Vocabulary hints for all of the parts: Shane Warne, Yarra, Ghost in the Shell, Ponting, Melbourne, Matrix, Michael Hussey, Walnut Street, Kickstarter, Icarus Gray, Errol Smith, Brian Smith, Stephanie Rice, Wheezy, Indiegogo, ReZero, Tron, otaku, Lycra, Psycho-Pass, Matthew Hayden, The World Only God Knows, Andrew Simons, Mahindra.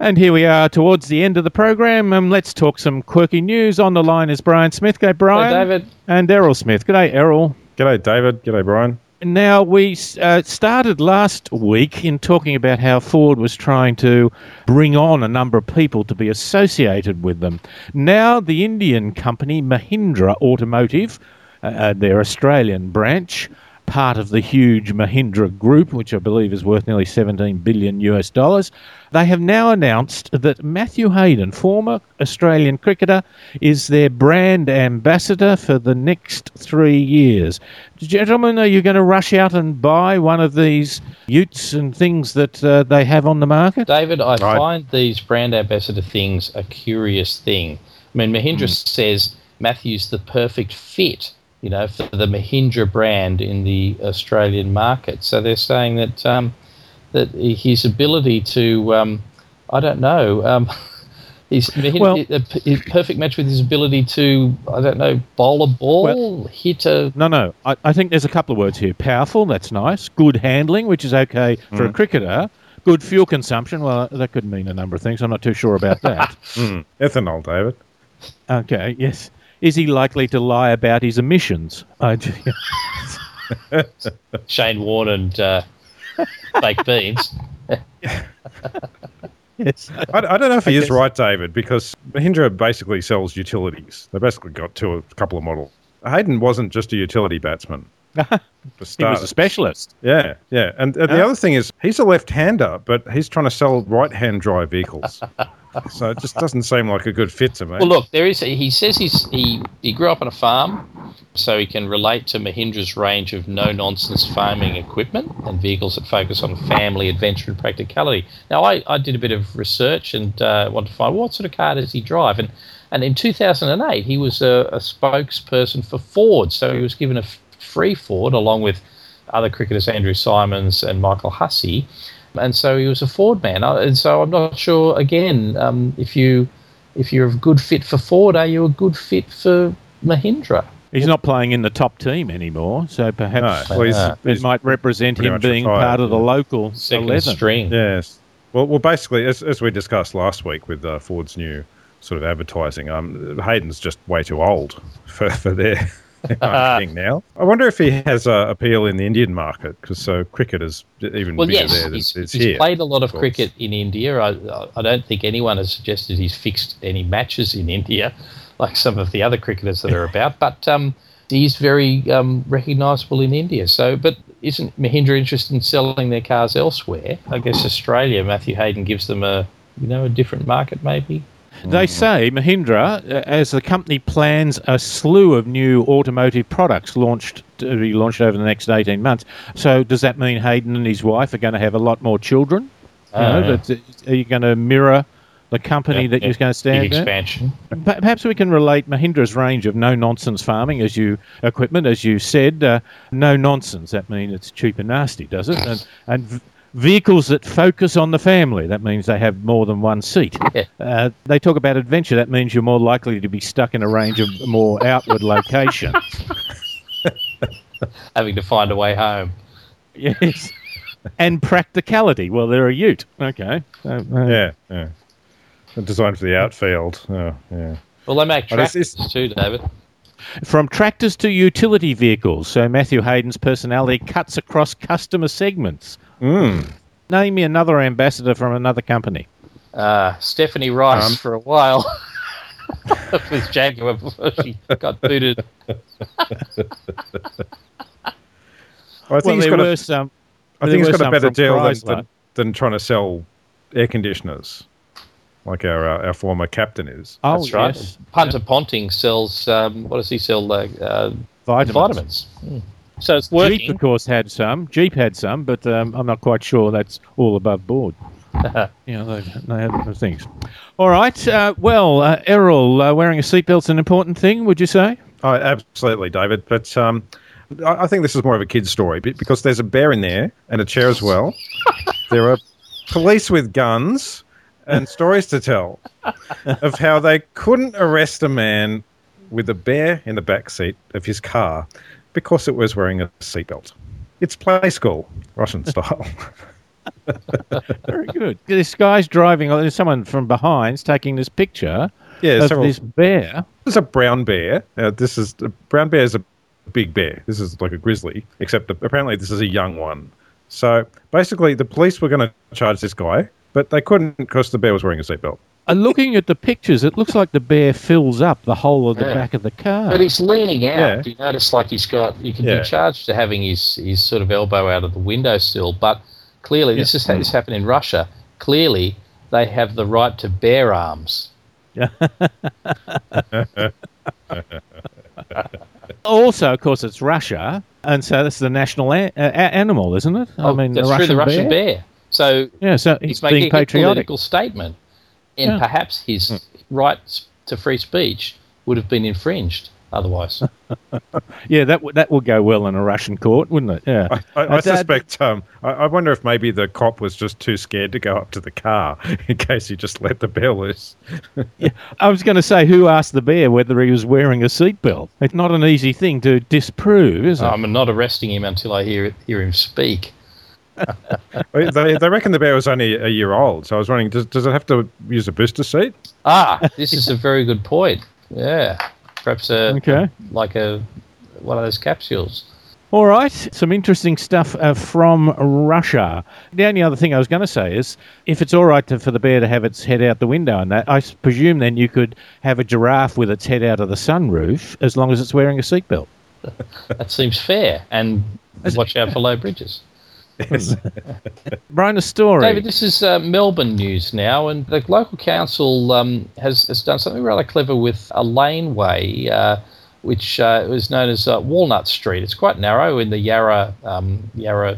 And here we are towards the end of the program. Let's talk some quirky news. On the line is Brian Smith. G'day, Brian. G'day, David. And Errol Smith. G'day, Errol. G'day, David. G'day, Brian. Now, we started last week in talking about how Ford was trying to bring on a number of people to be associated with them. Now, the Indian company Mahindra Automotive, their Australian branch, part of the huge Mahindra group, which I believe is worth nearly $17 billion US, they have now announced that Matthew Hayden, former Australian cricketer, is their brand ambassador for the next 3 years. Gentlemen, are you going to rush out and buy one of these utes and things that they have on the market? David, I find these brand ambassador things a curious thing. I mean, Mahindra says Matthew's the perfect fit, you know, for the Mahindra brand in the Australian market. So they're saying that that his ability to, I don't know, his perfect match with his ability to, I don't know, bowl a ball, hit a... No, I think there's a couple of words here. Powerful, that's nice. Good handling, which is okay for a cricketer. Good fuel consumption, well, that could mean a number of things. I'm not too sure about that. Ethanol, David. Okay, yes. Is he likely to lie about his emissions? Shane Warne and baked beans. Yes. I don't know if he is right, David, because Mahindra basically sells utilities. They basically got a couple of models. Hayden wasn't just a utility batsman. He was a specialist. Yeah. And the other thing is, he's a left-hander, but he's trying to sell right-hand drive vehicles. So it just doesn't seem like a good fit to me. Well, look, there is. He says he grew up on a farm, so he can relate to Mahindra's range of no-nonsense farming equipment and vehicles that focus on family, adventure and practicality. Now, I did a bit of research and wanted to find what sort of car does he drive. And in 2008, he was a spokesperson for Ford, so he was given a free Ford along with other cricketers, Andrew Simons and Michael Hussey. And so he was a Ford man. And so I'm not sure, again, if you're a good fit for Ford, are you a good fit for Mahindra? He's not playing in the top team anymore, so perhaps it might represent him being retired, part of the local second 11. String. Yes. Well, basically, as we discussed last week with Ford's new sort of advertising, Hayden's just way too old for their... now. I wonder if he has appeal in the Indian market, because cricket is even bigger there than it's here. He's played a lot of cricket in India. I don't think anyone has suggested he's fixed any matches in India like some of the other cricketers that are about, but he's very recognisable in India. So, but isn't Mahindra interested in selling their cars elsewhere? I guess Australia, Matthew Hayden gives them a different market maybe. They say Mahindra, as the company plans a slew of new automotive products to be launched over the next 18 months. So does that mean Hayden and his wife are going to have a lot more children? Are you going to mirror the company that you're going to stand for? Expansion. Perhaps we can relate Mahindra's range of no-nonsense farming equipment, as you said. No-nonsense, that means it's cheap and nasty, does it? And vehicles that focus on the family, that means they have more than one seat. Yeah. They talk about adventure, that means you're more likely to be stuck in a range of more outward locations. Having to find a way home. Yes. And practicality, well, they're a ute. Okay. Yeah. Designed for the outfield. Oh, yeah. Well, they make tractors too, David. From tractors to utility vehicles, so Matthew Hayden's personality cuts across customer segments. Name me another ambassador from another company. Stephanie Rice for a while with Jaguar before she got booted. I think he's got a better deal than trying to sell air conditioners, like our former captain is. Oh, that's right. Yes. Punter Ponting sells, what does he sell? Vitamins. So it's working. Jeep, of course, had some. Jeep had some, but I'm not quite sure that's all above board. They have those things. All right. Errol, wearing a seatbelt's an important thing, would you say? Oh, absolutely, David. But I think this is more of a kid's story because there's a bear in there and a chair as well. There are police with guns and stories to tell of how they couldn't arrest a man with a bear in the back seat of his car because it was wearing a seatbelt. It's play school, Russian style. Very good. This guy's driving, there's someone from behind's taking this picture of this bear. It's a brown bear. Brown bear is a big bear. This is like a grizzly, except apparently this is a young one. So basically the police were going to charge this guy, but they couldn't because the bear was wearing a seatbelt. Looking at the pictures, it looks like the bear fills up the whole of the back of the car. But he's leaning out. Yeah. You notice like he's got, you can be charged for having his sort of elbow out of the windowsill, but clearly, this is how this happened in Russia. Clearly, they have the right to bear arms. Also, of course, it's Russia, and so this is the national animal, isn't it? Oh, I mean, that's true, the Russian bear. So, so he's making a political statement, and perhaps his rights to free speech would have been infringed otherwise. That will go well in a Russian court, wouldn't it? Yeah, I suspect. I wonder if maybe the cop was just too scared to go up to the car in case he just let the bear loose. I was going to say, who asked the bear whether he was wearing a seatbelt? It's not an easy thing to disprove, is it? I'm not arresting him until I hear him speak. They reckon the bear was only a year old, so I was wondering, does it have to use a booster seat? This is a very good point. Yeah. Perhaps one of those capsules. All right, some interesting stuff from Russia. The only other thing I was going to say is, if it's all right for the bear to have its head out the window and that, I presume then you could have a giraffe with its head out of the sunroof as long as it's wearing a seatbelt. That seems fair. And watch out for low bridges. Yes. Brian, a story. David, this is Melbourne news now, and the local council has done something rather clever with a laneway, which was known as Walnut Street. It's quite narrow in the Yarra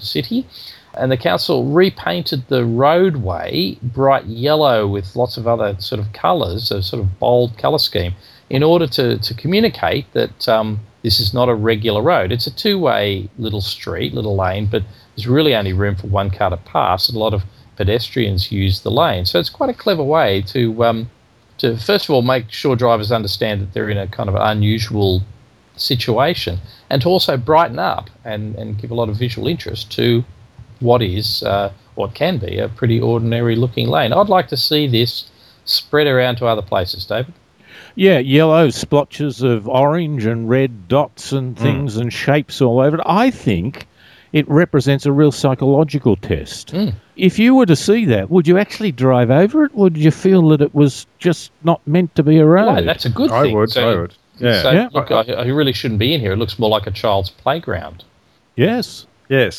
city, and the council repainted the roadway bright yellow with lots of other sort of colours, a sort of bold colour scheme, in order to communicate that this is not a regular road. It's a two-way little street, little lane, but there's really only room for one car to pass, and a lot of pedestrians use the lane. So it's quite a clever way to first of all, make sure drivers understand that they're in a kind of unusual situation, and to also brighten up and give a lot of visual interest to what is, what can be, a pretty ordinary-looking lane. I'd like to see this spread around to other places, David. Yeah, yellow splotches of orange and red dots and things and shapes all over it. I think it represents a real psychological test. If you were to see that, would you actually drive over it, or did you feel that it was just not meant to be a road? No, that's a good thing. I would. Yeah. So, look, I really shouldn't be in here. It looks more like a child's playground. Yes.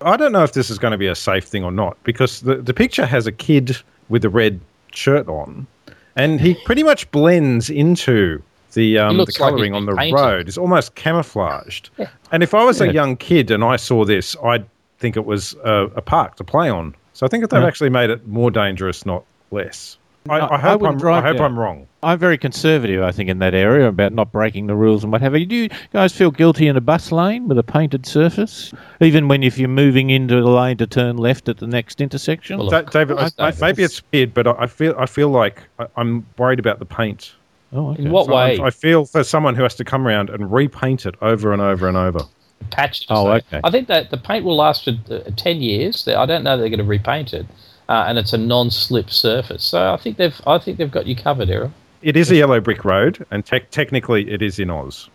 I don't know if this is going to be a safe thing or not, because the picture has a kid with a red shirt on, and he pretty much blends into the colouring on the road. It's almost camouflaged. Yeah. And if I was a young kid and I saw this, I'd think it was a park to play on. So I think they've actually made it more dangerous, not less. I hope I'm wrong. I'm very conservative, I think, in that area about not breaking the rules and what have you. Do you guys feel guilty in a bus lane with a painted surface, even if you're moving into the lane to turn left at the next intersection? Well, David, maybe it's weird, but I feel like I'm worried about the paint. Oh, okay. In what way? I feel for someone who has to come around and repaint it over and over and over. Patch it. Oh, okay. I think that the paint will last for 10 years. I don't know they're going to repaint it, and it's a non-slip surface. So I think they've got you covered, Errol. It is a yellow brick road, and technically it is in Oz.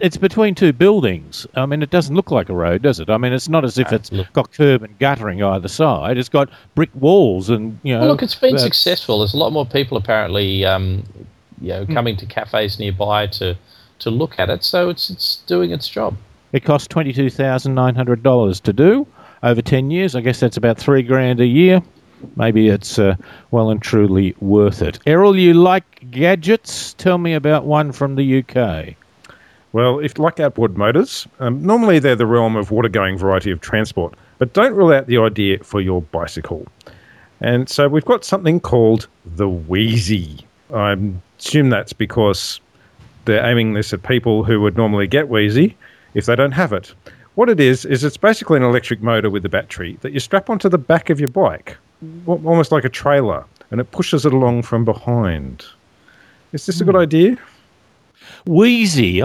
It's between two buildings. I mean, it doesn't look like a road, does it? I mean, it's not as if it's got curb and guttering either side. It's got brick walls and, you know... Well, look, it's been successful. There's a lot more people apparently, coming to cafes nearby to look at it. So it's doing its job. It costs $22,900 to do over 10 years. I guess that's about $3,000 a year. Maybe it's well and truly worth it. Errol, you like gadgets? Tell me about one from the UK. Well, if like outboard motors, normally they're the realm of water-going variety of transport, but don't rule out the idea for your bicycle. And so we've got something called the Wheezy. I assume that's because they're aiming this at people who would normally get wheezy if they don't have it. What it is it's basically an electric motor with a battery that you strap onto the back of your bike, almost like a trailer, and it pushes it along from behind. Is this a good idea? Wheezy,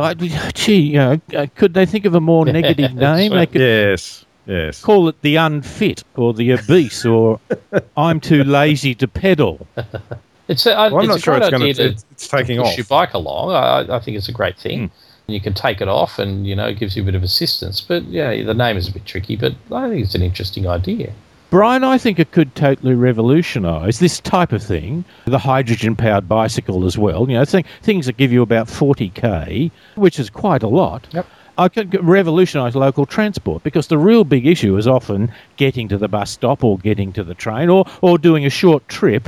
could they think of a more negative name? Yes. Yes. Call it the unfit or the obese or I'm too lazy to pedal. I'm not sure it's going to push your bike along. I think it's a great thing. Mm. You can take it off and, you know, it gives you a bit of assistance. But, yeah, the name is a bit tricky, but I think it's an interesting idea. Brian, I think it could totally revolutionise this type of thing, the hydrogen-powered bicycle as well. You know, things that give you about 40k, which is quite a lot. Yep. I could revolutionise local transport because the real big issue is often getting to the bus stop or getting to the train or doing a short trip.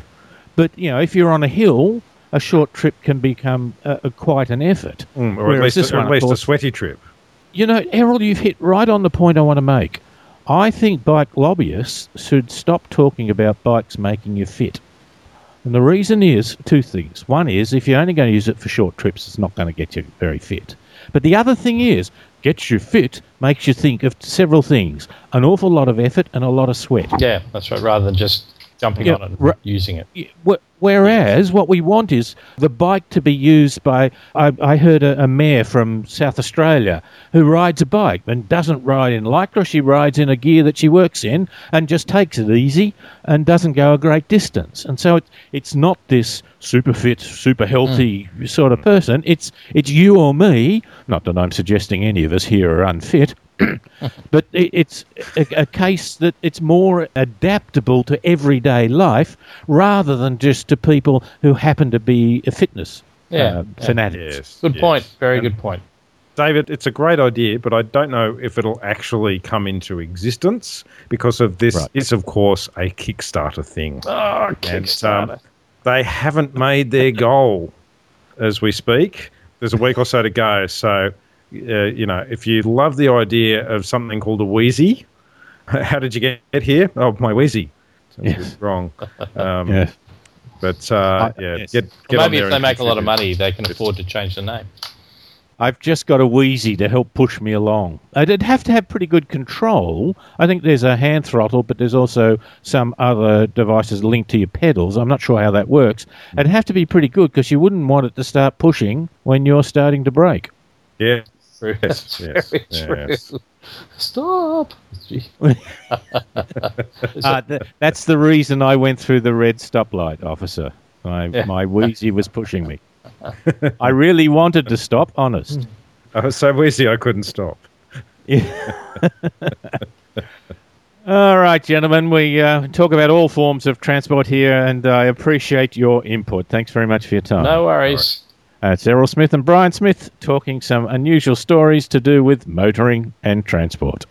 But, you know, if you're on a hill, a short trip can become quite an effort. Or at least a sweaty trip. You know, Errol, you've hit right on the point I want to make. I think bike lobbyists should stop talking about bikes making you fit. And the reason is two things. One is if you're only going to use it for short trips, it's not going to get you very fit. But the other thing is, gets you fit makes you think of several things. An awful lot of effort and a lot of sweat. Yeah, that's right, rather than just jumping on it and using it. Whereas what we want is the bike to be used by, I heard a mare from South Australia who rides a bike and doesn't ride in Lycra. She rides in a gear that she works in and just takes it easy and doesn't go a great distance. And so it's not this super fit, super healthy sort of person. It's you or me, not that I'm suggesting any of us here are unfit, but it's a case that it's more adaptable to everyday life rather than just to people who happen to be a fitness fanatics. Yes, good point. Very good point. David, it's a great idea, but I don't know if it'll actually come into existence because of this. Right. It's, of course, a Kickstarter thing. Oh, Kickstarter. And, they haven't made their goal as we speak. There's a week or so to go, so... you know, if you love the idea of something called a Wheezy, how did you get here? Oh, my Wheezy. Yes. Wrong. Yeah. But, yeah. Yes. Get well, maybe if they make a lot of money, they can afford to change the name. I've just got a Wheezy to help push me along. I'd have to have pretty good control. I think there's a hand throttle, but there's also some other devices linked to your pedals. I'm not sure how that works. It'd have to be pretty good because you wouldn't want it to start pushing when you're starting to brake. Yeah. Yes, yes, very true. Yes. Stop. That's the reason I went through the red stoplight, officer. My Wheezy was pushing me. I really wanted to stop, honest. I was so Wheezy I couldn't stop. Yeah. All right, gentlemen, we talk about all forms of transport here, and I appreciate your input. Thanks very much for your time. No worries. It's Errol Smith and Brian Smith talking some unusual stories to do with motoring and transport.